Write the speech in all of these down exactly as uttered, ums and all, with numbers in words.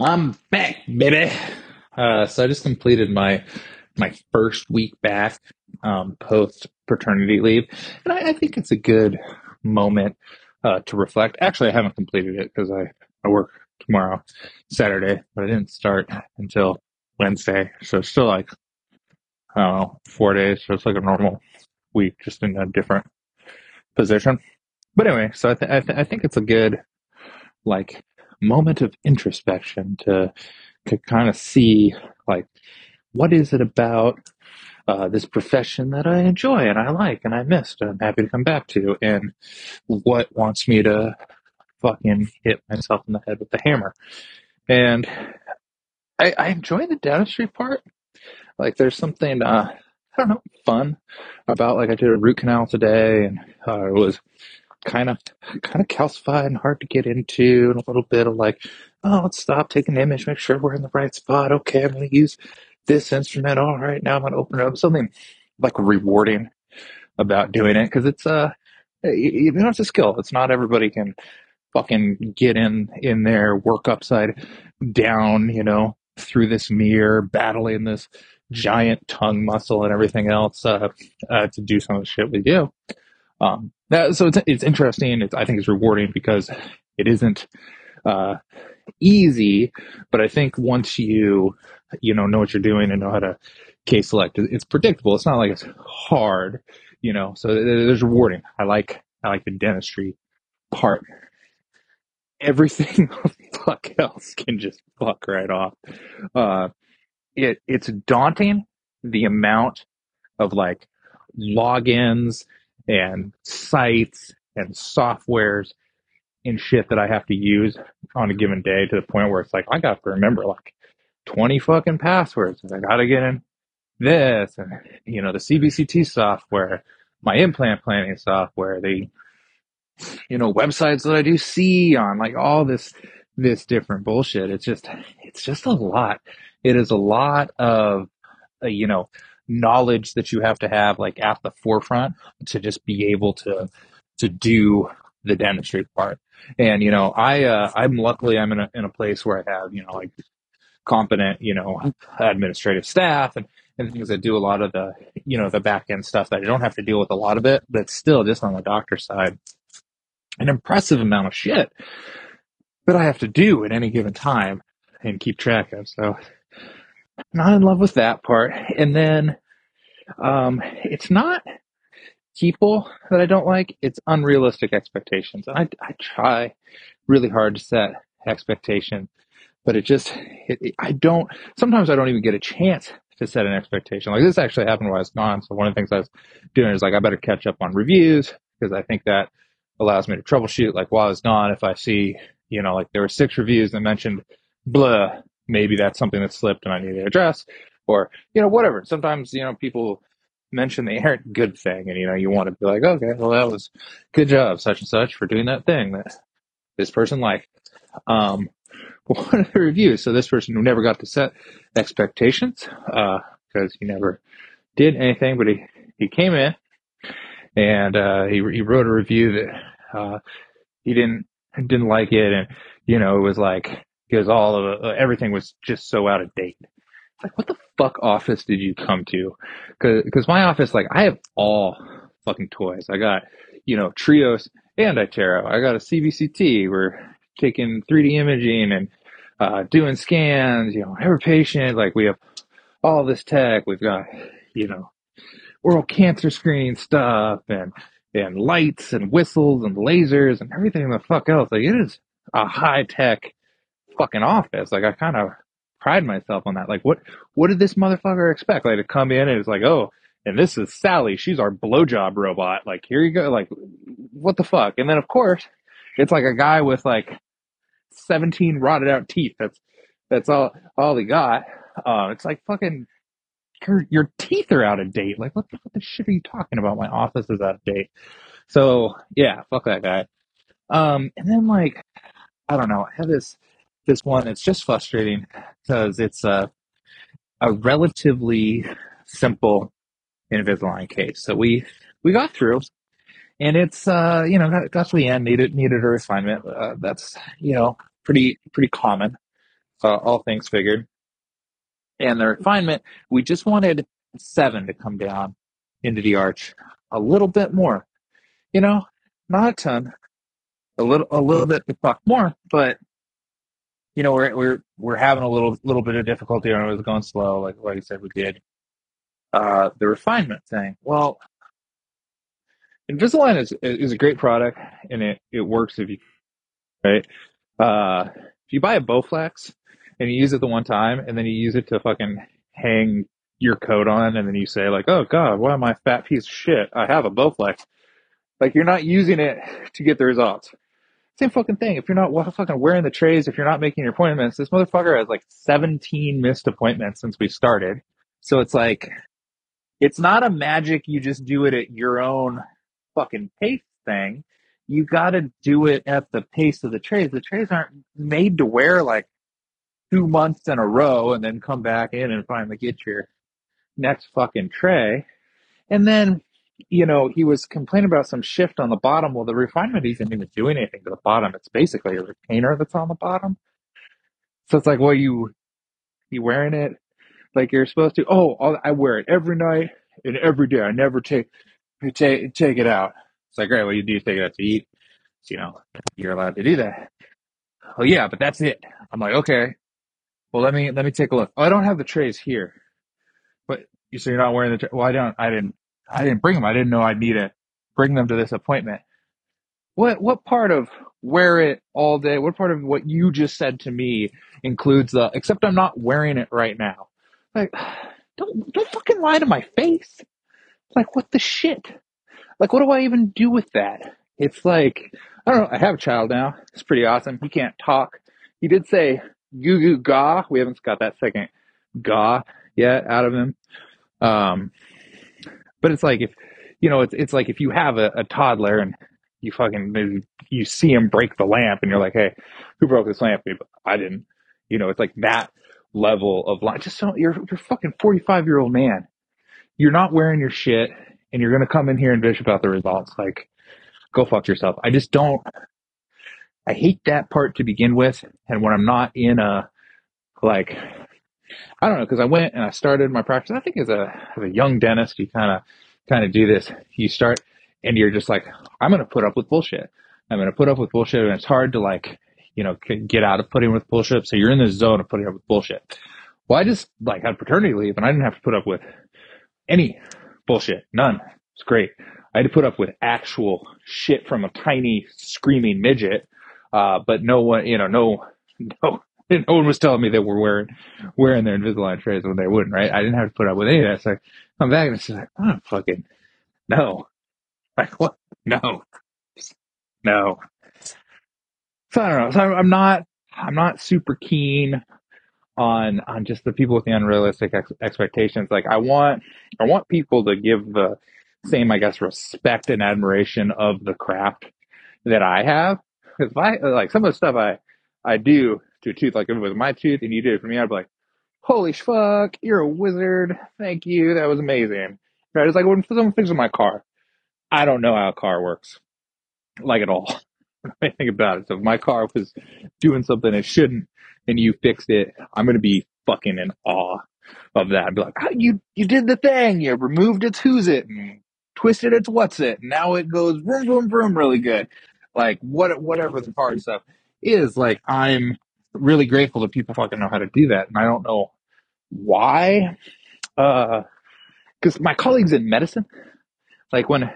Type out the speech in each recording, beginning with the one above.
I'm back, baby. Uh, so I just completed my my first week back um, post paternity leave, and I, I think it's a good moment uh, to reflect. Actually, I haven't completed it because I, I work tomorrow, Saturday, but I didn't start until Wednesday, so it's still like I don't know four days. So it's like a normal week, just in a different position. But anyway, so I, th- I, th- I think it's a good like moment of introspection to to kind of see like what is it about uh, this profession that I enjoy and I like and I missed and I'm happy to come back to, and what wants me to fucking hit myself in the head with the hammer. And I, I enjoy the dentistry part. Like there's something uh, I don't know fun about, like I did a root canal today, and uh, it was kind of kind of calcified and hard to get into, and a little bit of like, oh, let's stop, take an image, make sure we're in the right spot. Okay, I'm going to use this instrument. All right, now I'm going to open it up. Something like rewarding about doing it, because it's uh, you know, it's a skill. It's not everybody can fucking get in in there, work upside down, you know, through this mirror, battling this giant tongue muscle and everything else uh, uh, to do some of the shit we do. Um, that, so it's it's interesting. It's, I think it's rewarding because it isn't uh, easy, but I think once you you know know what you're doing and know how to case select, it's predictable. It's not like it's hard, you know. So there's rewarding. I like I like the dentistry part. Everything fuck else can just fuck right off. Uh, it it's daunting the amount of like logins and sites and softwares and shit that I have to use on a given day, to the point where it's like, I got to remember like twenty fucking passwords, and I got to get in this, and you know, the C B C T software, my implant planning software, the, you know, websites that I do see on, like all this, this different bullshit. It's just, it's just a lot. It is a lot of, uh, you know, knowledge that you have to have like at the forefront to just be able to to do the dentistry part. And you know, I uh, I'm luckily I'm in a in a place where I have, you know, like competent, you know, administrative staff and, and things that do a lot of the, you know, the back end stuff that I don't have to deal with a lot of it, but still just on the doctor side, an impressive amount of shit that I have to do at any given time and keep track of. So not in love with that part. And then um, it's not people that I don't like. It's unrealistic expectations. And I, I try really hard to set expectations, but it just, it, it, I don't, sometimes I don't even get a chance to set an expectation. Like this actually happened while I was gone. So one of the things I was doing is like, I better catch up on reviews, because I think that allows me to troubleshoot. Like while I was gone, if I see, you know, like there were six reviews that mentioned blah, maybe that's something that slipped and I need to address, or, you know, whatever. Sometimes, you know, people mention the errant good thing, and, you know, you want to be like, okay, well, that was good job, such and such, for doing that thing that this person liked. Um, one of the reviews, so this person who never got to set expectations, uh, because he never did anything, but he, he came in and, uh, he, he wrote a review that, uh, he didn't, didn't like it. And, you know, it was like, because all of uh, everything was just so out of date. It's like, what the fuck office did you come to? Because my office, like, I have all fucking toys. I got, you know, Trios and Itero. I got a C B C T. We're taking three D imaging and uh, doing scans, you know, every patient. Like, we have all this tech. We've got, you know, oral cancer screening stuff and, and lights and whistles and lasers and everything the fuck else. Like, it is a high-tech fucking office. Like, I kind of pride myself on that. Like, what what did this motherfucker expect? Like, to come in and it's like, oh, and this is Sally, she's our blowjob robot, like, here you go. Like, what the fuck? And then of course it's like a guy with like seventeen rotted out teeth. That's that's all all he got. Uh it's like, fucking your, your teeth are out of date. Like, what the, what the shit are you talking about? My office is out of date. So yeah, fuck that guy. Um and then, like, I don't know, I have this This one, it's just frustrating because it's a, a relatively simple Invisalign case. So we, we got through, and it's, uh, you know, got, got to the end, needed, needed a refinement. Uh, that's, you know, pretty, pretty common uh, all things figured, and the refinement, we just wanted seven to come down into the arch a little bit more. You know, not a ton, a little, a little bit the fuck more, but you know, we're we're we're having a little little bit of difficulty, and it was going slow, like like I said, we did. Uh, the refinement thing. Well, Invisalign is is a great product, and it, it works if you right. Uh, if you buy a Bowflex and you use it the one time, and then you use it to fucking hang your coat on, and then you say like, "Oh God, why am I a fat piece of shit? I have a Bowflex." Like, you're not using it to get the results. Same fucking thing. If you're not fucking wearing the trays, if you're not making your appointments, this motherfucker has like seventeen missed appointments since we started. So it's like, it's not a magic, you just do it at your own fucking pace thing. You got to do it at the pace of the trays. The trays aren't made to wear like two months in a row and then come back in and finally get your next fucking tray. And then, you know, he was complaining about some shift on the bottom. Well, the refinement isn't even doing anything to the bottom. It's basically a retainer that's on the bottom. So it's like, well, you, you wearing it like you're supposed to? Oh, I'll, I wear it every night and every day. I never take, take, take it out. It's like, right, well, you do take it out to eat. So, you know, you're allowed to do that. Oh yeah, but that's it. I'm like, okay, well, let me, let me take a look. Oh, I don't have the trays here. But you so you're not wearing the trays. Well, I don't, I didn't. I didn't bring them. I didn't know I'd need to bring them to this appointment. What what part of wear it all day, what part of what you just said to me includes the, except I'm not wearing it right now? Like, don't don't fucking lie to my face. Like, what the shit? Like, what do I even do with that? It's like, I don't know. I have a child now. It's pretty awesome. He can't talk. He did say goo goo gaw. We haven't got that second gaw yet out of him. Um... But it's like, if, you know, it's it's like if you have a, a toddler and you fucking, you see him break the lamp and you're like, hey, who broke this lamp? I didn't. You know, it's like that level of line. Just don't, you're, you're fucking forty-five year old man. You're not wearing your shit and you're going to come in here and bitch about the results. Like, go fuck yourself. I just don't, I hate that part to begin with. And when I'm not in a, like, I don't know, because I went and I started my practice. I think as a as a young dentist, you kind of kind of do this. You start and you're just like, I'm going to put up with bullshit. I'm going to put up with bullshit, and it's hard to like, you know, get out of putting with bullshit. So you're in the zone of putting up with bullshit. Well, I just like had paternity leave, and I didn't have to put up with any bullshit, none. It's great. I had to put up with actual shit from a tiny screaming midget, uh, but no one, you know, no, no. No one was telling me they were wearing wearing their Invisalign trays when they wouldn't, right? I didn't have to put up with any of that. So I come back and it's like, I don't fucking no. Like, what? No. No. So I don't know. So I'm not I'm not super keen on on just the people with the unrealistic ex- expectations. Like, I want I want people to give the same, I guess, respect and admiration of the craft that I have. Because my, like, some of the stuff I I do to a tooth, like if it was my tooth and you did it for me, I'd be like, holy fuck, you're a wizard, thank you, that was amazing, right? It's like when someone fixes my car, I don't know how a car works, like, at all. I think about it. So if my car was doing something it shouldn't and you fixed it, I'm gonna be fucking in awe of that. I'd be like, oh, you you did the thing, you removed its who's it and twisted its what's it, and now it goes vroom vroom vroom really good. Like, what whatever the hard stuff is, like, I'm really grateful that people fucking know how to do that. And I don't know why. Uh, because my colleagues in medicine, like, when,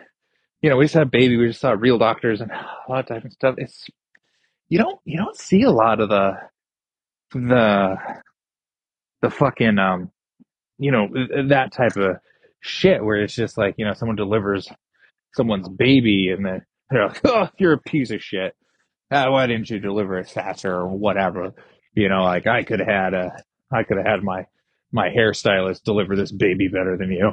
you know, we just had a baby, we just saw real doctors and a lot of different stuff. It's, you don't, you don't see a lot of the, the, the fucking, um, you know, that type of shit where it's just like, you know, someone delivers someone's baby and then they're like, oh, you're a piece of shit. Uh, why didn't you deliver it faster or whatever? You know, like, I could have had a, I could have had my, my hairstylist deliver this baby better than you,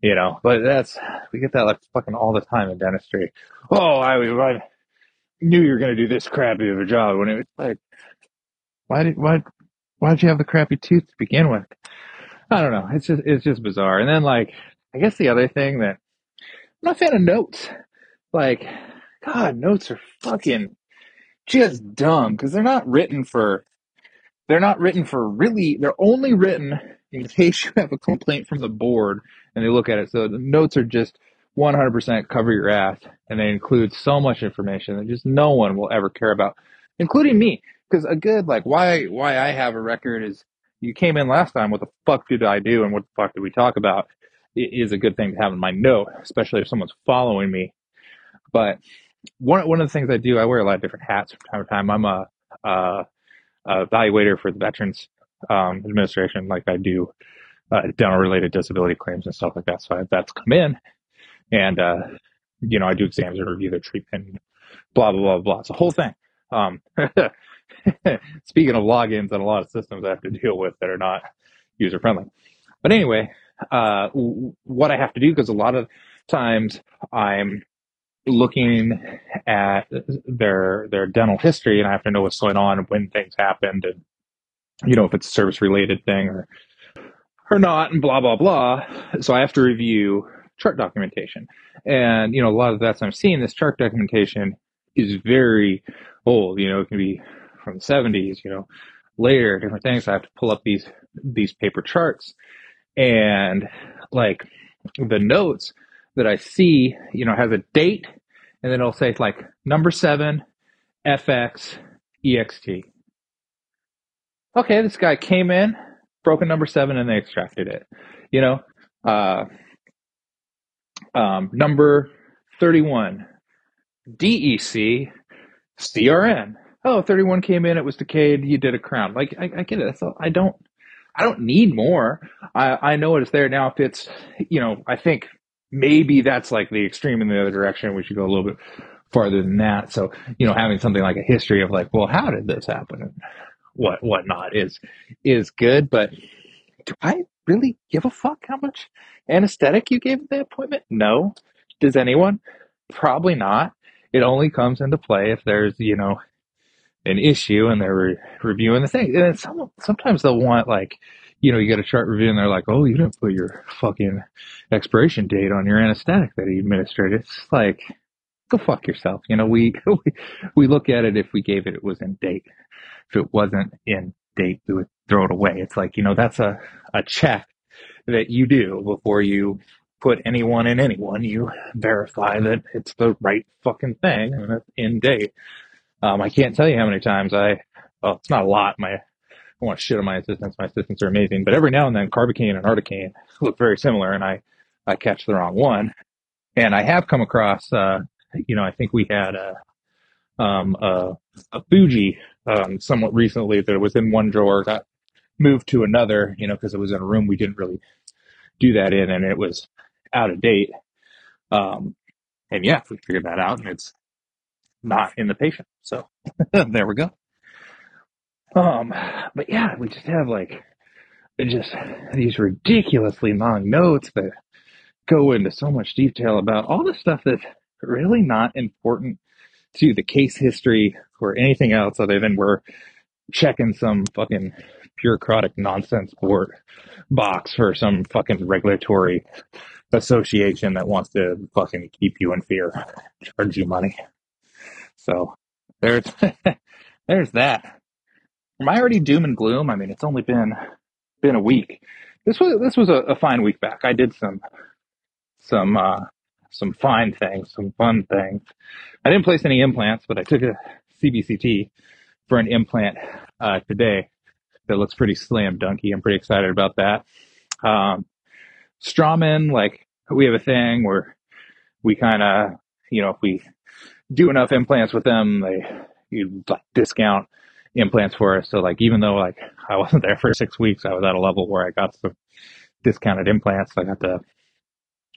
you know, but that's, we get that like fucking all the time in dentistry. Oh, I, I knew you were going to do this crappy of a job, when it was like, why did, why, why did you have the crappy tooth to begin with? I don't know. It's just, it's just bizarre. And then, like, I guess the other thing that I'm not a fan of notes, like, God, notes are fucking just dumb, because they're not written for They're not written for really, they're only written in case you have a complaint from the board and they look at it. So the notes are just one hundred percent cover your ass, and they include so much information that just no one will ever care about, including me. Because a good, like, why why I have a record is, you came in last time, what the fuck did I do and what the fuck did we talk about? It is a good thing to have in my note, especially if someone's following me. But one one of the things I do, I wear a lot of different hats from time to time. I'm a, a, a evaluator for the Veterans um, Administration. Like, I do uh, dental-related disability claims and stuff like that. So I, that's come in. And, uh, you know, I do exams and review their treatment, blah, blah, blah, blah. It's the whole thing. Um, speaking of logins and a lot of systems I have to deal with that are not user-friendly. But anyway, uh, what I have to do, because a lot of times I'm looking at their their dental history and I have to know what's going on and when things happened and, you know, if it's a service-related thing or, or not and blah, blah, blah. So I have to review chart documentation. And, you know, a lot of that's I'm seeing this chart documentation is very old, you know, it can be from the seventies, you know, later, different things. I have to pull up these, these paper charts and like the notes that I see, you know, has a date and then it'll say like number seven, F X, E X T. Okay. This guy came in, broke a number seven and they extracted it, you know, uh, Um, number thirty-one, D E C, C R N. Oh, thirty-one came in. It was decayed. You did a crown. Like, I, I get it. That's all. I don't, I don't need more. I, I know it's there now. If it's, you know, I think maybe that's like the extreme in the other direction. We should go a little bit farther than that. So, you know, having something like a history of like, well, how did this happen? And what, what not is, is good. But do I really give a fuck how much anesthetic you gave at the appointment? No. Does anyone? Probably not. It only comes into play if there's, you know, an issue and they're re reviewing the thing. And some, sometimes they'll want, like, you know, you get a chart review and they're like, oh, you didn't put your fucking expiration date on your anesthetic that he administered. It's like, go fuck yourself. You know, we, we, we look at it if we gave it, it was in date. If it wasn't in date, we would throw it away. It's like, you know, that's a, a check that you do before you put anyone in anyone. You verify that it's the right fucking thing and it's in date. Um, I can't tell you how many times I, well, it's not a lot. My, I want to shit on my assistants. My assistants are amazing, but every now and then Carbocane and Articaine look very similar and I, I catch the wrong one. And I have come across, uh, you know, I think we had a, um, a, a Fuji, um, somewhat recently that was in one drawer, got moved to another, you know, because it was in a room we didn't really do that in and it was out of date. Um, and yeah, we figured that out and it's not in the patient. So there we go. Um, but yeah, we just have like just these ridiculously long notes that go into so much detail about all the stuff that's really not important to the case history or anything else other than we're checking some fucking bureaucratic nonsense board box for some fucking regulatory association that wants to fucking keep you in fear, charge you money. So there's, there's that. Am I already doom and gloom? I mean, it's only been, been a week. This was, this was a, a fine week back. I did some, some, uh, some fine things, some fun things. I didn't place any implants, but I took a C B C T for an implant, uh, today. That looks pretty slam dunky. I'm pretty excited about that. Um, Straumann, like we have a thing where we kind of, you know, if we do enough implants with them, they you like discount implants for us. So like, even though like I wasn't there for six weeks, I was at a level where I got some discounted implants. So I got to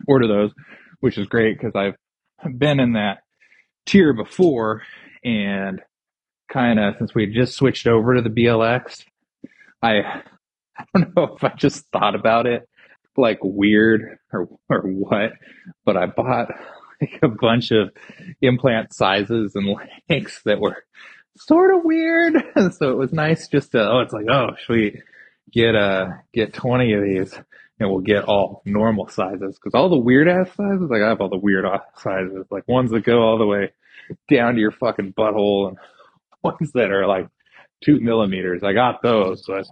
order those, which is great because I've been in that tier before and kind of since we just switched over to the B L X, I, I don't know if I just thought about it like weird or, or what, but I bought like a bunch of implant sizes and lengths that were sort of weird. And so it was nice just to, oh, it's like, oh, sweet, get, uh, get twenty of these and we'll get all normal sizes. Cause all the weird ass sizes, like I have all the weird ass sizes, like ones that go all the way down to your fucking butthole and ones that are like two millimeters. I got those. So that's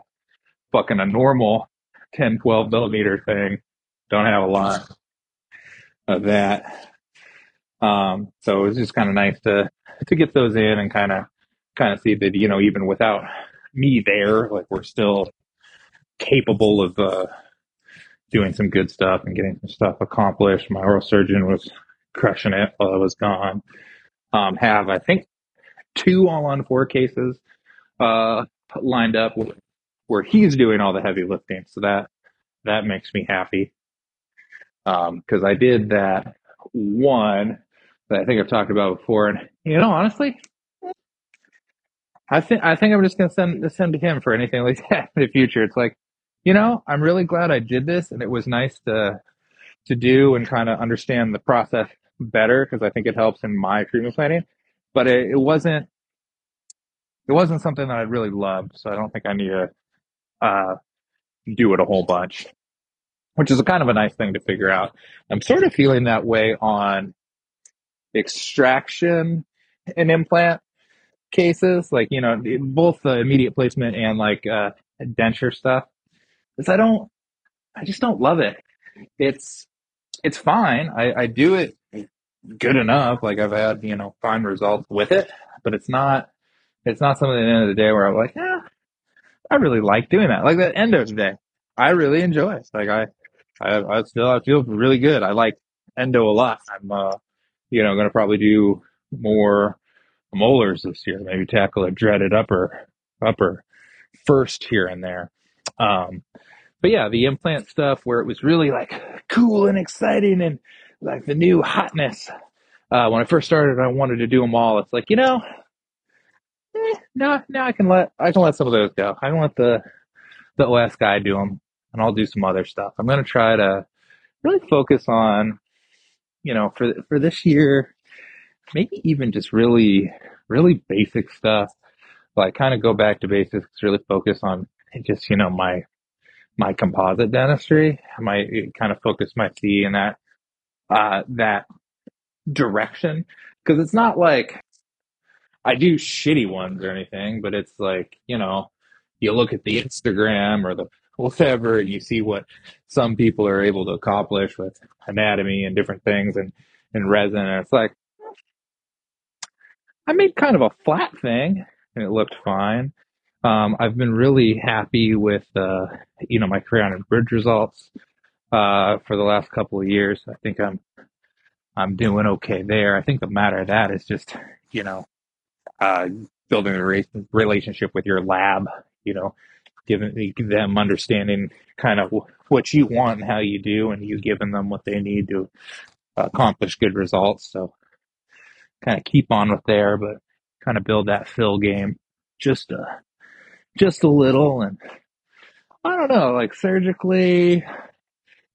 fucking a normal ten, twelve millimeter thing. Don't have a lot of that. Um, so it was just kind of nice to, to get those in and kind of, kind of see that, you know, even without me there, like we're still capable of, uh, doing some good stuff and getting some stuff accomplished. My oral surgeon was crushing it while I was gone. Um, have, I think, two all on four cases, uh, lined up where he's doing all the heavy lifting. So that, that makes me happy. Um, cause I did that one that I think I've talked about before. And, you know, honestly, I think, I think I'm just going to send, send to him for anything like that in the future. It's like, you know, I'm really glad I did this, and it was nice to, to do and kind of understand the process better, because I think it helps in my treatment planning. But it, it wasn't, it wasn't something that I really loved. So I don't think I need to, uh, do it a whole bunch, which is a kind of a nice thing to figure out. I'm sort of feeling that way on extraction and implant cases, like, you know, both the immediate placement and like, uh, denture stuff. Cause I don't, I just don't love it. It's, it's fine. I, I do it good enough. Like I've had, you know, fine results with it, but it's not, it's not something at the end of the day where I'm like, eh, I really like doing that. Like that endo today, I really enjoy it. Like I, I, I still, I feel really good. I like endo a lot. I'm, uh, you know, going to probably do more molars this year, maybe tackle a dreaded upper, upper first here and there. Um, but yeah, the implant stuff where it was really like cool and exciting and like the new hotness. Uh, when I first started, I wanted to do them all. It's like, you know, eh, now, now I can let, I can let some of those go. I can let the, the O S guy do them, and I'll do some other stuff. I'm going to try to really focus on, you know, for, for this year, maybe even just really, really basic stuff. Like kind of go back to basics, really focus on just, you know, my, my composite dentistry, my kind of focus my C in that, uh, that direction. Cause it's not like I do shitty ones or anything, but it's like, you know, you look at the Instagram or the whatever, and you see what some people are able to accomplish with anatomy and different things and, and resin. And it's like, I made kind of a flat thing and it looked fine. Um, I've been really happy with, uh, you know, my crayon and bridge results, uh, for the last couple of years. I think I'm, I'm doing okay there. I think the matter of that is just, you know, uh, building a re- relationship with your lab, you know, giving them understanding kind of w- what you want and how you do, and you giving them what they need to accomplish good results. So kind of keep on with there, but kind of build that fill game just, uh, just a little. And I don't know, like surgically, I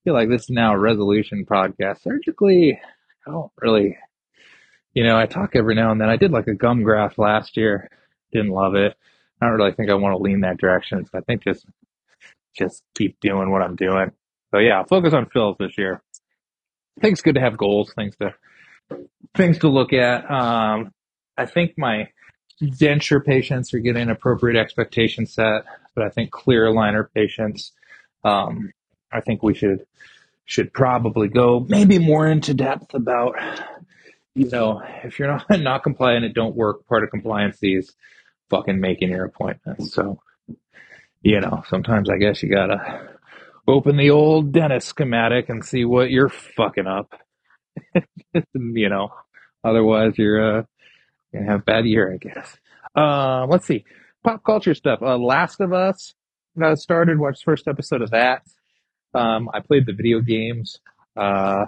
feel like this is now a resolution podcast. Surgically, I don't really, you know, I talk every now and then. I did like a gum graft last year. Didn't love it. I don't really think I want to lean that direction. So I think just, just keep doing what I'm doing. So yeah, I'll focus on fills this year. I think it's good to have goals, things to, things to look at. Um, I think my denture patients are getting appropriate expectation set, but I think clear aligner patients, um, I think we should, should probably go maybe more into depth about, you know, if you're not, not compliant, it don't work. Part of compliance is fucking making your appointments. So, you know, sometimes I guess you gotta open the old dentist schematic and see what you're fucking up, you know, otherwise you're, uh, gonna have a bad year, I guess. Uh, let's see. Pop culture stuff. Uh, Last of Us. I started, watched the first episode of that. Um, I played the video games. Uh,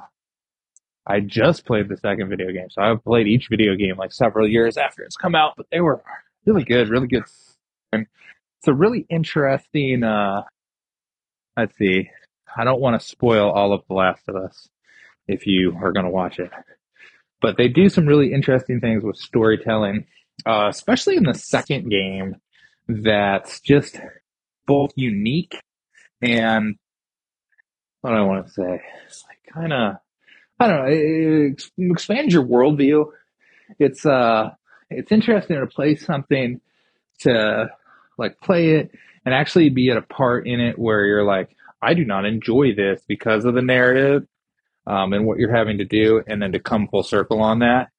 I just played the second video game. So I've played each video game like several years after it's come out, but they were really good, really good. And it's a really interesting, uh, let's see. I don't want to spoil all of The Last of Us if you are going to watch it. But they do some really interesting things with storytelling, uh, especially in the second game, that's just both unique and, what do I want to say? It's like kind of, I don't know, it, it expands your worldview. It's, uh, it's interesting to play something to like play it and actually be at a part in it where you're like, I do not enjoy this because of the narrative um, and what you're having to do. And then to come full circle on that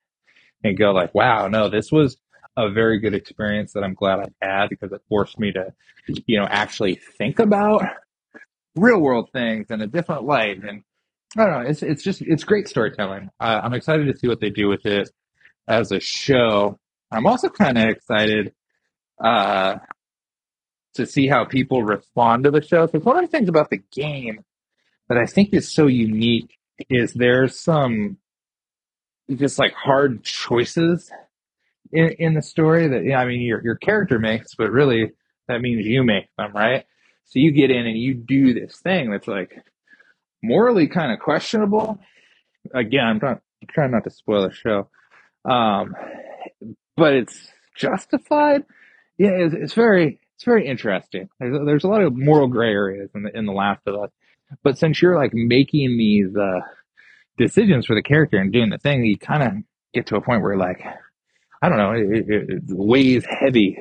and go like, wow, no, this was a very good experience that I'm glad I had because it forced me to, you know, actually think about real world things in a different light. And I don't know, it's, it's just, it's great storytelling. Uh, I'm excited to see what they do with it as a show. I'm also kind of excited uh, to see how people respond to the show. Because one of the things about the game that I think is so unique is there's some just like hard choices in, in the story that, yeah, I mean, your, your character makes, but really that means you make them, right? So you get in and you do this thing that's like morally kind of questionable. Again, I'm not, I'm trying not to spoil the show. Um, but it's justified. Yeah, it's, it's very, it's very interesting. There's a, there's a lot of moral gray areas in the, in The Last of Us. But since you're like making these uh, decisions for the character and doing the thing, you kind of get to a point where like, I don't know, it, it, it weighs heavy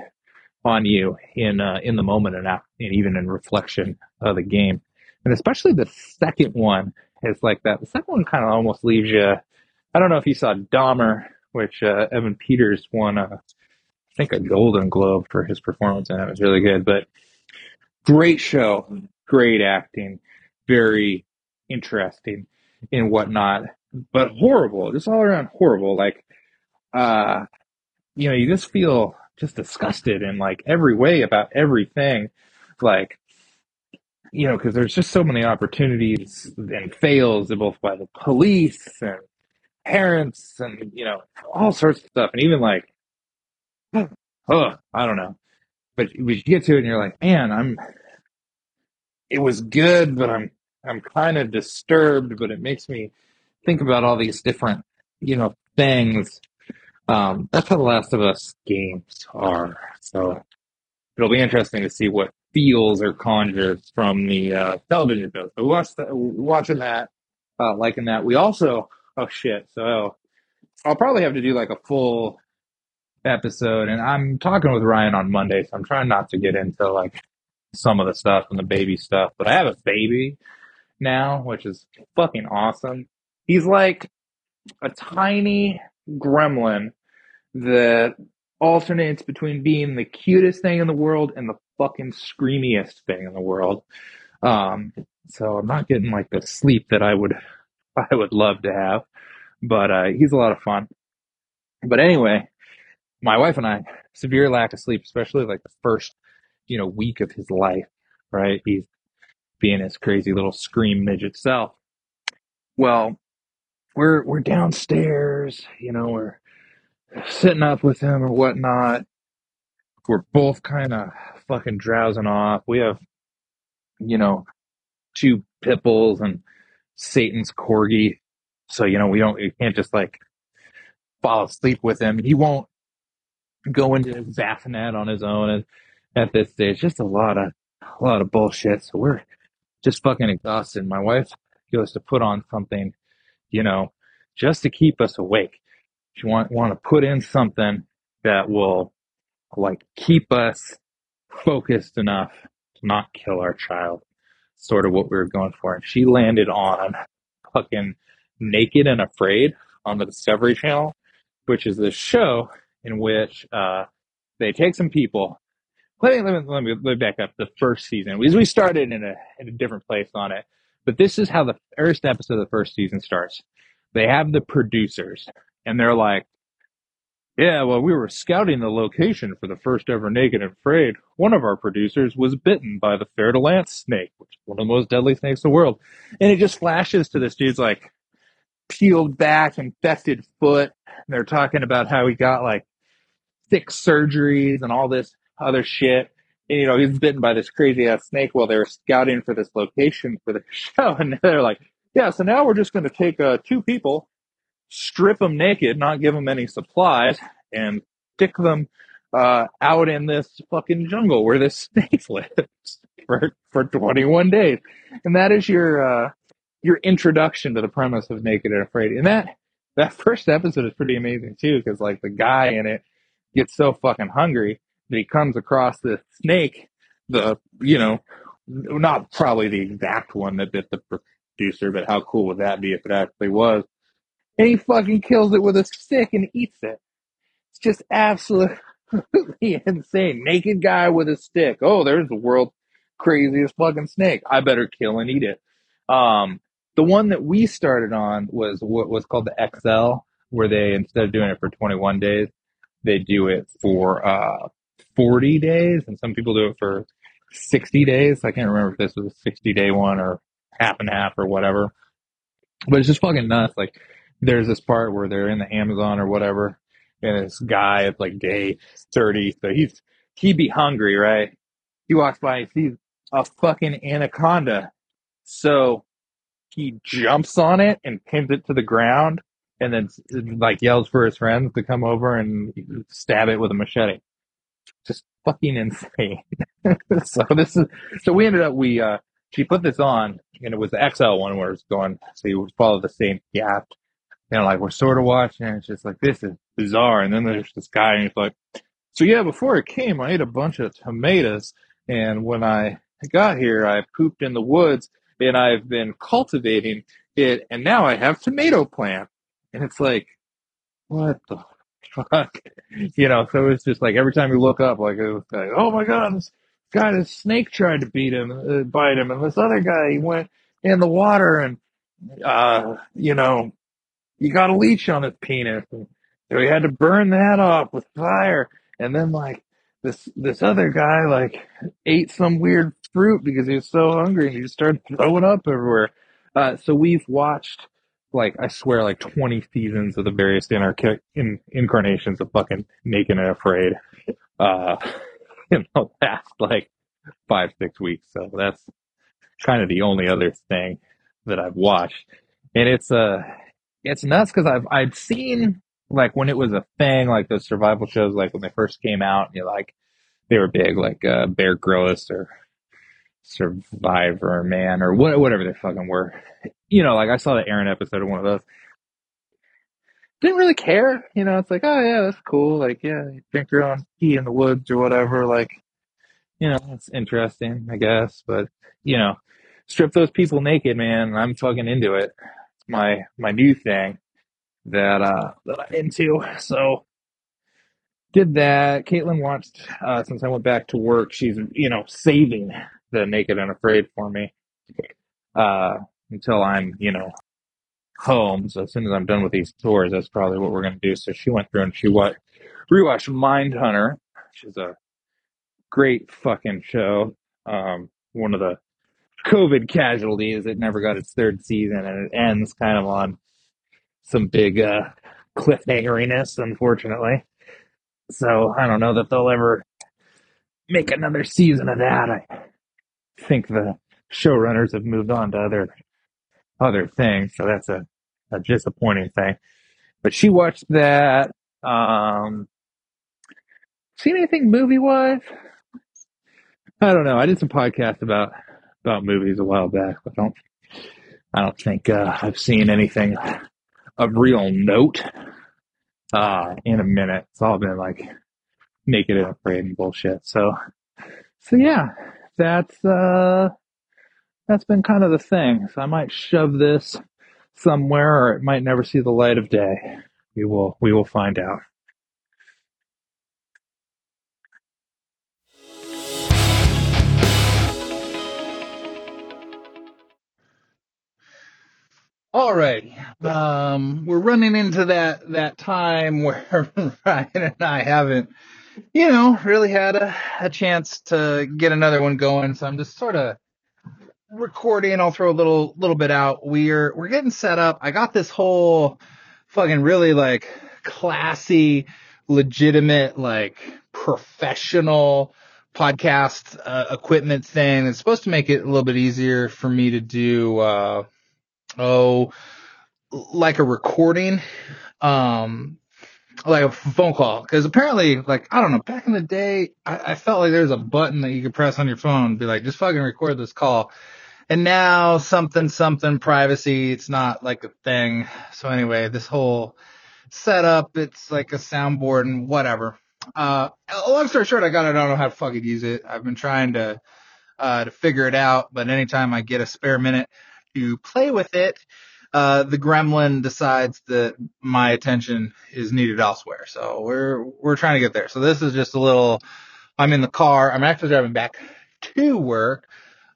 on you in uh, in the moment and, after, and even in reflection of the game. And especially the second one is like that. The second one kind of almost leaves you. I don't know if you saw Dahmer, which uh, Evan Peters won, uh, I think, a Golden Globe for his performance, and it was really good. But great show, great acting, very interesting and whatnot, but horrible, just all around horrible. Like, uh, you know, you just feel just disgusted in like every way about everything. Like, you know, because there's just so many opportunities and fails, both by the police and parents and, you know, all sorts of stuff. And even like, oh, I don't know. But you get to it and you're like, man, I'm, it was good, but I'm, I'm kind of disturbed, but it makes me think about all these different, you know, things. Um, that's how The Last of Us games are. So it'll be interesting to see what feels or conjures from the uh, television show. So watch the, watching that, uh, liking that. We also, oh shit, so I'll probably have to do like a full episode, and I'm talking with Ryan on Monday, so I'm trying not to get into like some of the stuff and the baby stuff, but I have a baby now, which is fucking awesome. He's like a tiny gremlin that alternates between being the cutest thing in the world and the fucking screamiest thing in the world. Um, so I'm not getting like the sleep that I would I would love to have, but uh, he's a lot of fun. But anyway, my wife and I, severe lack of sleep, especially like the first, you know, week of his life, right? He's being his crazy little scream midget self. Well, we're we're downstairs, you know, we're sitting up with him or whatnot. We're both kind of fucking drowsing off. We have, you know, two pit bulls and Satan's corgi, so you know we don't we can't just like fall asleep with him. He won't go into his bassinet on his own at this stage. Just a lot of a lot of bullshit. So we're just fucking exhausted. My wife goes to put on something, you know, just to keep us awake. She want want to put in something that will like keep us focused enough to not kill our child. Sort of what we were going for. And she landed on fucking Naked and Afraid on the Discovery Channel, which is this show in which uh, they take some people. Let me, let me, let me, let me back up the first season. We, we started in a, in a different place on it, but this is how the first episode of the first season starts. They have the producers, and they're like, yeah, well, we were scouting the location for the first ever Naked and Afraid. One of our producers was bitten by the Fer-de-Lance snake, which is one of the most deadly snakes in the world. And it just flashes to this dude's, like, peeled back, infected foot. And they're talking about how he got, like, six surgeries and all this other shit. And, you know, he's bitten by this crazy-ass snake while they were scouting for this location for the show. And they're like, yeah, so now we're just going to take uh, two people, strip them naked, not give them any supplies, and stick them uh, out in this fucking jungle where this snake lives for, for twenty-one days. And that is your uh, your introduction to the premise of Naked and Afraid. And that, that first episode is pretty amazing, too, because, like, the guy in it gets so fucking hungry he comes across this snake, the, you know, not probably the exact one that bit the producer, but how cool would that be if it actually was? And he fucking kills it with a stick and eats it. It's just absolutely insane. Naked guy with a stick. Oh, there's the world's craziest fucking snake. I better kill and eat it. Um, the one that we started on was what was called the X L, where they, instead of doing it for twenty-one days, they do it for uh, forty days. And some people do it for sixty days. I can't remember if this was a sixty-day one or half and half or whatever. But it's just fucking nuts. Like, there's this part where they're in the Amazon or whatever, and this guy, it's like day thirty, so he's he'd be hungry, right? He walks by and sees a fucking anaconda. So he jumps on it and pins it to the ground, and then like yells for his friends to come over and stab it with a machete. Just fucking insane. so this is so we ended up we uh she put this on, and it was the X L one where it's going, so you would follow the same gap. You know, like, we're sort of watching it, and it's just like, this is bizarre. And then there's this guy, and he's like, so yeah, before I came, I ate a bunch of tomatoes, and when I got here, I pooped in the woods, and I've been cultivating it, and now I have tomato plant. And it's like, what the fuck? You know, so it's just like, every time you look up, like, it was like, oh my God, this guy, this snake tried to beat him, uh, bite him, and this other guy, he went in the water, and, uh, you know, you got a leech on his penis. And so he had to burn that off with fire. And then, like, this this other guy, like, ate some weird fruit because he was so hungry, and he just started throwing up everywhere. Uh, so we've watched, like, I swear, like, twenty seasons of the various inar- in, incarnations of fucking Naked and Afraid uh, in the past, like, five, six weeks. So that's kind of the only other thing that I've watched. And it's a... Uh, It's nuts because I've I've seen, like, when it was a thing, like those survival shows, like when they first came out, you know, like they were big, like uh, Bear Grylls or Survivor Man or what, whatever they fucking were. You know, like I saw the Aaron episode of one of those. Didn't really care, you know. It's like, oh yeah, that's cool. Like, yeah, you drink your own tea in the woods or whatever. Like, you know, it's interesting, I guess. But you know, strip those people naked, man. I'm fucking into it. my my new thing that uh that I'm into. So did that. Caitlin watched uh since I went back to work, she's, you know, saving the Naked and Afraid for me uh until I'm, you know, home. So as soon as I'm done with these tours, that's probably what we're going to do. So she went through and she what rewatched Mindhunter, which is a great fucking show. Um one of the COVID casualties, it never got its third season, and it ends kind of on some big uh, cliffhangeriness, unfortunately. So I don't know that they'll ever make another season of that. I think the showrunners have moved on to other other things, so that's a, a disappointing thing. But she watched that. Um, seen anything movie-wise? I don't know. I did some podcasts about about movies a while back, but I don't, I don't think uh, I've seen anything of real note uh, in a minute. It's all been like Naked and Afraid and bullshit. So, so yeah, that's uh, that's been kind of the thing. So I might shove this somewhere, or it might never see the light of day. We will, we will find out. All right, um, we're running into that, that time where Ryan and I haven't, you know, really had a, a chance to get another one going. So I'm just sort of recording. I'll throw a little little bit out. We're we're getting set up. I got this whole fucking really like classy, legitimate, like professional podcast uh, equipment thing. It's supposed to make it a little bit easier for me to do. Uh, Oh, like a recording, um, like a phone call. Because apparently, like, I don't know, back in the day, I, I felt like there was a button that you could press on your phone and be like, just fucking record this call. And now something, something privacy, it's not like a thing. So anyway, this whole setup, it's like a soundboard and whatever. Uh, long story short, I gotta don't know how to fucking use it. I've been trying to uh, to figure it out, but anytime I get a spare minute to play with it, uh, the gremlin decides that my attention is needed elsewhere. So we're we're trying to get there. So this is just a little. I'm in the car. I'm actually driving back to work.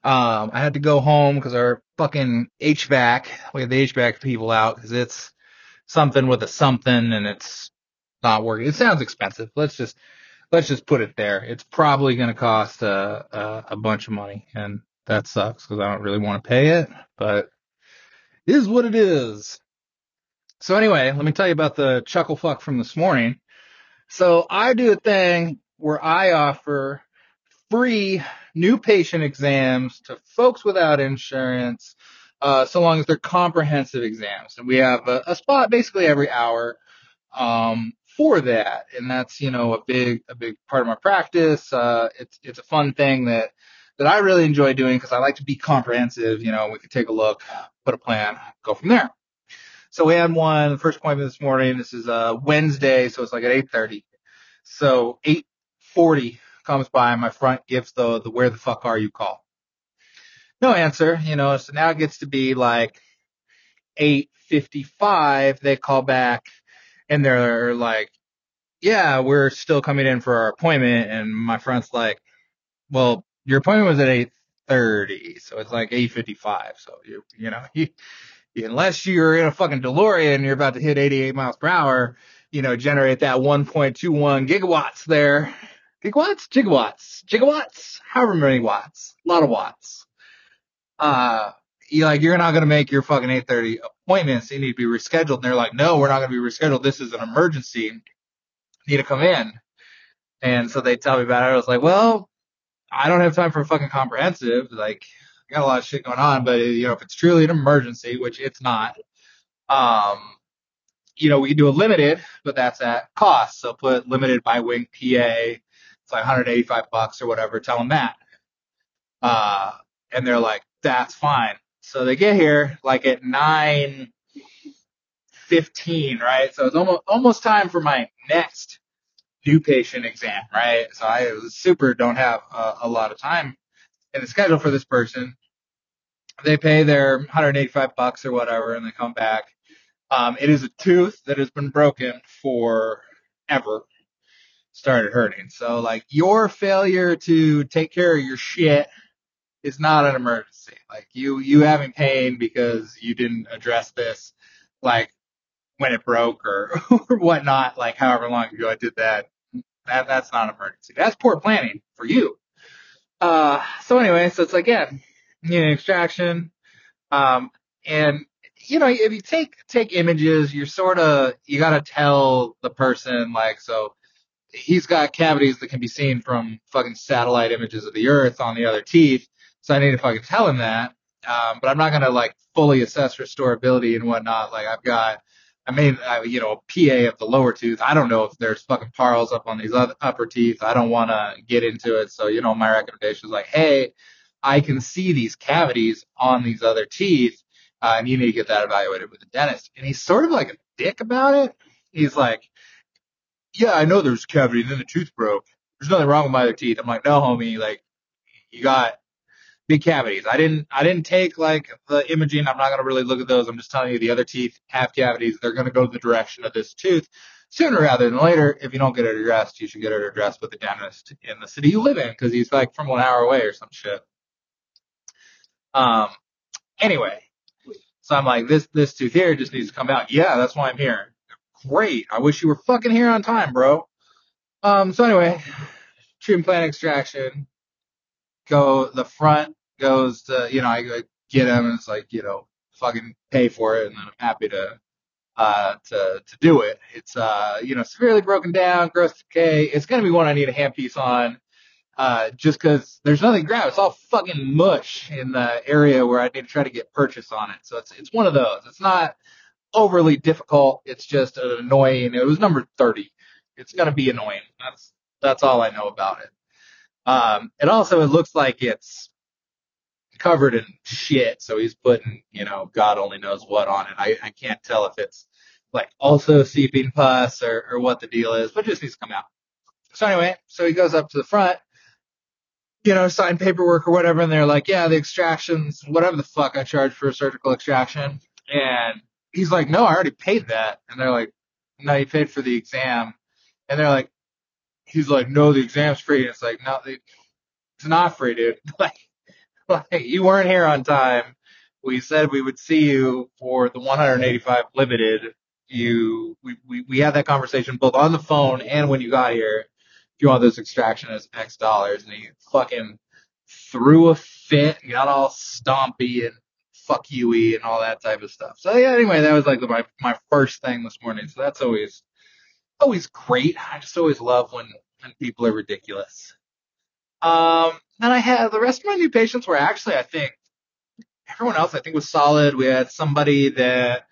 Um, I had to go home because our fucking H V A C, we had the H V A C people out because it's something with a something and it's not working. It sounds expensive. Let's just, let's just put it there. It's probably going to cost uh, uh, a bunch of money, and that sucks because I don't really want to pay it, but it is what it is. So anyway, let me tell you about the chuckle fuck from this morning. So I do a thing where I offer free new patient exams to folks without insurance, uh, so long as they're comprehensive exams. And we have a, a spot basically every hour, um, for that. And that's, you know, a big, a big part of my practice. Uh, it's, it's a fun thing that, that I really enjoy doing because I like to be comprehensive. You know, we can take a look, put a plan, go from there. So we had one, the first appointment this morning. This is uh Wednesday. So it's like at eight thirty. So eight forty comes by, my front gives the, the where the fuck are you call. No answer, you know, so now it gets to be like eight fifty-five, they call back, and they're like, yeah, we're still coming in for our appointment, and my front's like, well, your appointment was at eight thirty, so it's like eight fifty-five, so, you you know, you, unless you're in a fucking DeLorean and you're about to hit eighty-eight miles per hour, you know, generate that one point two one gigawatts there. Gigawatts? Gigawatts. Gigawatts? However many watts. A lot of watts. Uh, you're like, you're not going to make your fucking eight thirty appointments. You need to be rescheduled. And they're like, no, we're not going to be rescheduled. This is an emergency. You need to come in. And so they tell me about it. I was like, well, I don't have time for a fucking comprehensive. Like, I got a lot of shit going on. But, you know, if it's truly an emergency, which it's not, um, you know, we can do a limited, but that's at cost. So put limited by wing P A. It's like one hundred eighty-five bucks or whatever. Tell them that. Uh, and they're like, that's fine. So they get here like at nine fifteen, right? So it's almost, almost time for my next new patient exam, right? So I was super don't have uh, a lot of time in the schedule for this person. They pay their one hundred eighty-five bucks or whatever, and they come back. Um, it is a tooth that has been broken forever. Started hurting. So, like, your failure to take care of your shit is not an emergency. Like, you, you having pain because you didn't address this, like, when it broke or, or whatnot, like, however long ago I did that, that that's not an emergency. That's poor planning for you. Uh, so anyway, so it's like, yeah, you know, extraction. Um, and, you know, if you take, take images, you're sort of, you gotta tell the person, like, so, he's got cavities that can be seen from fucking satellite images of the earth on the other teeth. So I need to fucking tell him that. Um, but I'm not going to like fully assess restorability and whatnot. Like I've got, I mean, I, you know, a P A of the lower tooth. I don't know if there's fucking parls up on these other upper teeth. I don't want to get into it. So, you know, my recommendation is like, hey, I can see these cavities on these other teeth. Uh, and you need to get that evaluated with the dentist. And he's sort of like a dick about it. He's like, yeah, I know there's a cavity, and then the tooth broke. There's nothing wrong with my other teeth. I'm like, no, homie, like, you got big cavities. I didn't, I didn't take, like, the imaging. I'm not going to really look at those. I'm just telling you the other teeth have cavities. They're going to go the direction of this tooth sooner rather than later. If you don't get it addressed, you should get it addressed with the dentist in the city you live in because he's, like, from one hour away or some shit. Um, anyway, so I'm like, this, this tooth here just needs to come out. Yeah, that's why I'm here. Great. I wish you were fucking here on time, bro. Um, so anyway, treatment plan extraction. Go, the front goes to, you know, I, I get him and it's like, you know, fucking pay for it. And then I'm happy to, uh, to, to do it. It's, uh, you know, severely broken down, gross decay. It's going to be one I need a handpiece on, uh, just cause there's nothing grab. It's all fucking mush in the area where I need to try to get purchase on it. So it's, it's one of those. It's not overly difficult. It's just an annoying. It was number thirty. It's going to be annoying. That's that's all I know about it. Um, and also, it looks like it's covered in shit. So he's putting, you know, God only knows what on it. I, I can't tell if it's like also seeping pus or, or what the deal is, but it just needs to come out. So anyway, so he goes up to the front, you know, sign paperwork or whatever, and they're like, yeah, the extractions, whatever the fuck I charge for a surgical extraction. And he's like, no, I already paid that. And they're like, no, you paid for the exam. And they're like, he's like, no, the exam's free. And it's like, no, it's not free, dude. Like, like, you weren't here on time. We said we would see you for the one eighty-five limited. You, we, we, we had that conversation both on the phone and when you got here. If you want this extraction, it's X dollars. And he fucking threw a fit and got all stompy and fuck you-y and all that type of stuff. So yeah, anyway, that was like my, my first thing this morning. So that's always, always great. I just always love when, when people are ridiculous. Um, and I had, the rest of my new patients were actually, I think, everyone else I think was solid. We had somebody that,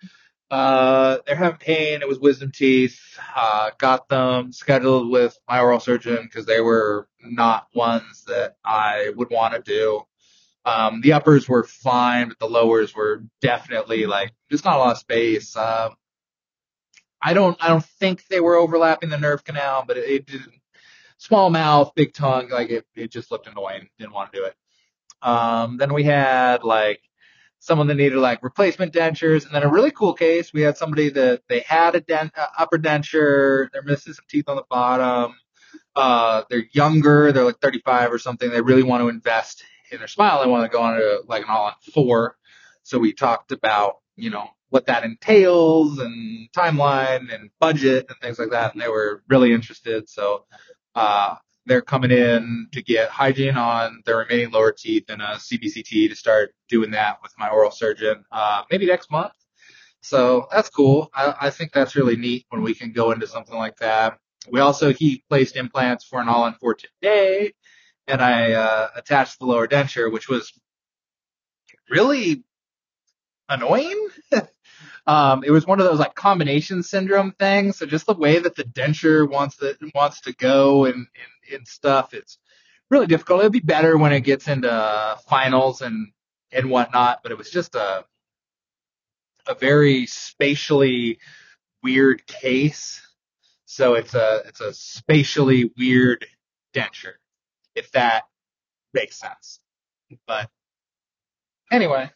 uh, they're having pain. It was wisdom teeth. Uh, got them scheduled with my oral surgeon because they were not ones that I would want to do. Um, the uppers were fine, but the lowers were definitely like, just not a lot of space. Um, I don't, I don't think they were overlapping the nerve canal, but it, it didn't. Small mouth, big tongue, like it, it just looked annoying. Didn't want to do it. Um, then we had like someone that needed like replacement dentures, and then a really cool case. We had somebody that they had a dent, uh, upper denture. They're missing some teeth on the bottom. Uh, they're younger. They're like thirty-five or something. They really want to invest in their smile. They want to go on to like an all on four. So we talked about, you know, what that entails and timeline and budget and things like that. And they were really interested. So, uh, they're coming in to get hygiene on their remaining lower teeth and a C B C T to start doing that with my oral surgeon, uh, maybe next month. So that's cool. I, I think that's really neat when we can go into something like that. We also, he placed implants for an all-in for today, and I uh, attached the lower denture, which was really annoying. Um, it was one of those like combination syndrome things. So just the way that the denture wants that wants to go and, and, and stuff, it's really difficult. It'll be better when it gets into finals and, and whatnot, but it was just a, a very spatially weird case. So it's a, it's a spatially weird denture, if that makes sense. But anyway,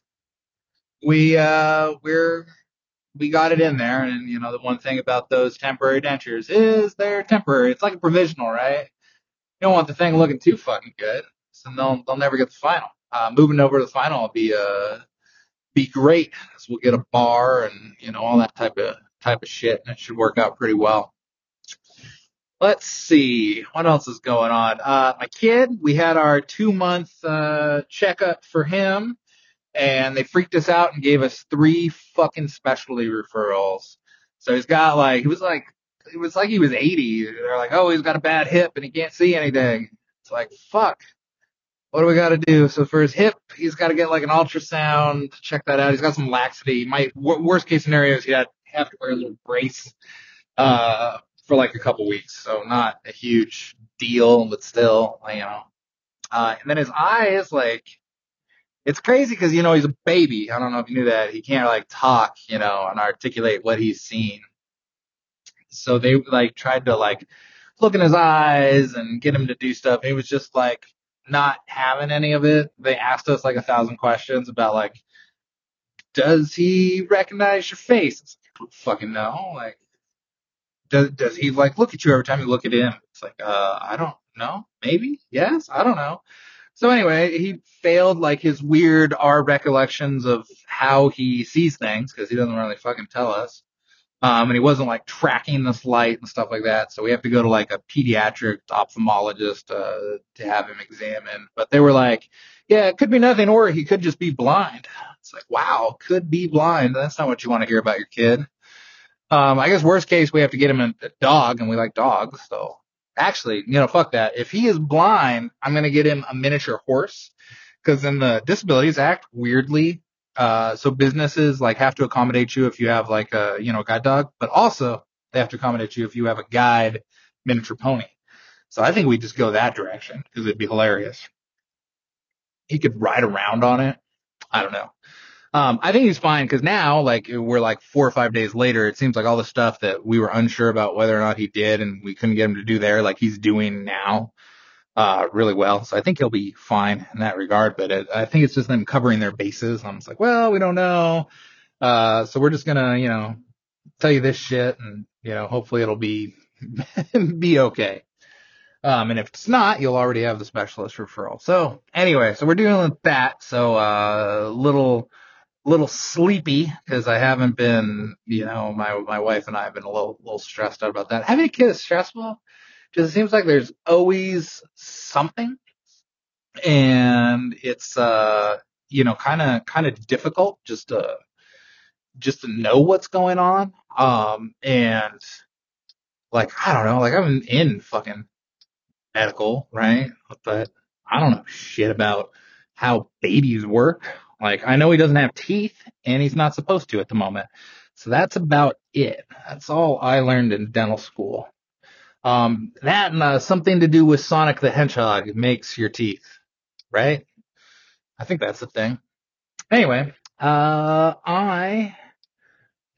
we, uh, we're, we got it in there, and, you know, the one thing about those temporary dentures is they're temporary. It's like a provisional, right? You don't want the thing looking too fucking good, so they'll they'll never get the final. Uh, moving over to the final will be uh be great, because we'll get a bar and, you know, all that type of type of shit, and it should work out pretty well. Let's see what else is going on. Uh, my kid, we had our two month uh, checkup for him. And they freaked us out and gave us three fucking specialty referrals. So he's got like, he was like, it was like he was eighty. They're like, oh, he's got a bad hip and he can't see anything. It's like, fuck, what do we got to do? So for his hip, he's got to get like an ultrasound to check that out. He's got some laxity. My worst case scenario is he had have to wear a little brace uh, for like a couple weeks. So not a huge deal, but still, you know. Uh, and then his eyes, like, it's crazy because, you know, he's a baby. I don't know if you knew that. He can't, like, talk, you know, and articulate what he's seen. So they, like, tried to, like, look in his eyes and get him to do stuff. He was just, like, not having any of it. They asked us, like, a thousand questions about, like, does he recognize your face? It's like, fucking no. Like, does, does he, like, look at you every time you look at him? It's like, uh, I don't know. Maybe? Yes? I don't know. So anyway, he failed like his weird our recollections of how he sees things because he doesn't really fucking tell us. Um, and he wasn't like tracking this light and stuff like that. So we have to go to like a pediatric ophthalmologist uh, to have him examined. But they were like, yeah, it could be nothing, or he could just be blind. It's like, wow, could be blind. That's not what you want to hear about your kid. Um, I guess worst case, we have to get him a dog, and we like dogs, so. Actually, you know, fuck that. If he is blind, I'm going to get him a miniature horse, because in the Disabilities Act, weirdly, uh, so businesses like have to accommodate you if you have like a, you know, a guide dog, but also they have to accommodate you if you have a guide miniature pony. So I think we just go that direction because it'd be hilarious. He could ride around on it. I don't know. Um, I think he's fine because now, like, we're like four or five days later. It seems like all the stuff that we were unsure about whether or not he did and we couldn't get him to do there, like he's doing now uh, really well. So I think he'll be fine in that regard. But it, I think it's just them covering their bases. I'm just like, well, we don't know. Uh, so we're just going to, you know, tell you this shit and, you know, hopefully it'll be be okay. Um, and if it's not, you'll already have the specialist referral. So anyway, so we're dealing with that. So uh, little little sleepy because I haven't been, you know, my my wife and I have been a little little stressed out about that. Having a kid is stressful because it seems like there's always something, and it's uh you know kind of kind of difficult just to just to know what's going on. Um, and like I don't know, like I'm in fucking medical, right? But I don't know shit about how babies work. Like, I know he doesn't have teeth, and he's not supposed to at the moment. So that's about it. That's all I learned in dental school. Um, that and uh, something to do with Sonic the Hedgehog makes your teeth, right? I think that's the thing. Anyway, uh, I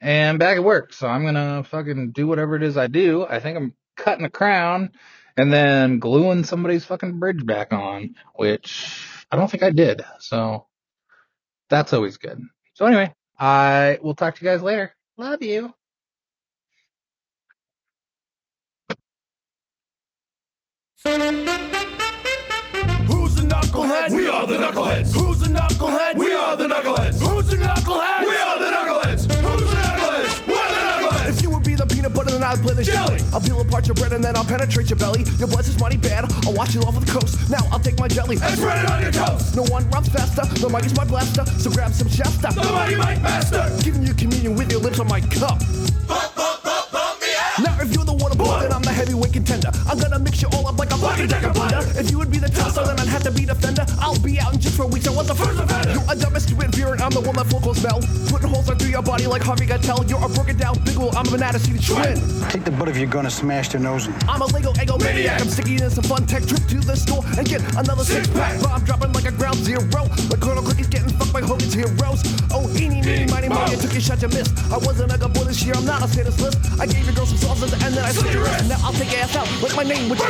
am back at work, so I'm going to fucking do whatever it is I do. I think I'm cutting a crown and then gluing somebody's fucking bridge back on, which I don't think I did, so... That's always good. So anyway, I will talk to you guys later. Love you. Who's the knucklehead? We are the knuckleheads. Who's the knucklehead? We are the knuckleheads. Who's the knucklehead? We are the knuckleheads. Who's the knuckleheads? We're the knuckleheads. If you would be the peanut butter, then I'll play the jelly. I'll peel apart your bread and then I'll penetrate your belly. Your blood's is mighty bad. I'll watch you off of the coast. Now I'll take my jelly and spread it on your toast. No one runs faster. The mic is my blaster. So grab some Shasta. The mighty mic master. Giving you communion with your lips on my cup. Bump, bump, bump, bump me out. Now if you're the water boy, then I'm the heavyweight contender. I'm gonna mix you all up like a fucking decker blender. If you would be the tosser, then I'd have to be the fender. I'll be out in just for weeks. I was the first offender. You're a dumb stupid beer, and I'm the one that vocals smell. Putting holes through your body like Harvey Keitel. You're a broken down big wheel. I'm an attitude twin. Take the butt if you're gonna smash their nose in. I'm a Lego ego maniac. I'm sticking in some fun tech. Trip to the store and get another six pack. But I'm dropping like a ground zero. Like Colonel Cricket's getting fucked by Hogan's Heroes. Oh, eeny, meeny, miny, miny. I took your shot, you missed. I wasn't a good boy this year. I'm not a status list. I gave your girl some sauces and then I slit your wrist. Now I'll take ass out like my name was. Who's the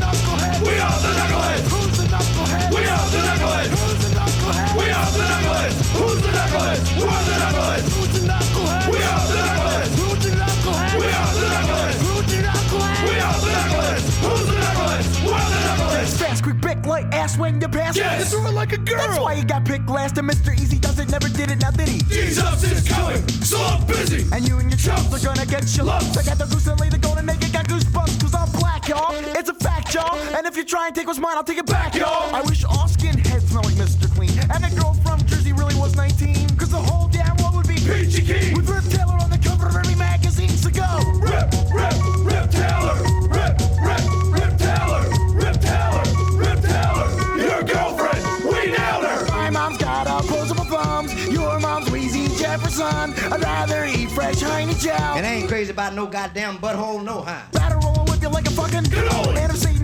knucklehead? We are the knuckleheads. Who's the knucklehead? We are the knuckleheads. Who's the knucklehead? We are the knuckleheads. Who's the knuckleheads? We're the knuckleheads. Who's the knucklehead? We are the knuckleheads. Who's the knucklehead? We are the knuckleheads. Who's the knucklehead? We are the knuckleheads. Who's the knuckleheads? We're the knuckleheads. Fast, quick, big, light ass when you pass. Yes, you're like a girl. That's why you got picked last. And Mister Easy does it, never did it, now did he? Jesus is coming, so I'm busy. And you and your chumps are gonna get your lumps. I got the goose and lay the golden egg. Got goosebumps, cause I'm black, y'all. It's a fact, y'all. And if you try and take what's mine, I'll take it back, y'all. I wish all skinheads smelled like Mister Clean. And the girl from Jersey really was nineteen. Cause the whole damn world would be Peachy Keen. With Rip Taylor on the cover of every magazine. So go Rip, Rip, Rip Taylor. Rip, Rip, Rip Taylor. Rip Taylor, Rip Taylor. Your girlfriend, we nailed her. My mom's got opposable thumbs. Your mom's wheezy Jefferson. I'd rather eat fresh honey chow. And I ain't crazy about no goddamn butthole, no, huh? Battle rolling with you like a fucking canoe. And I'm saying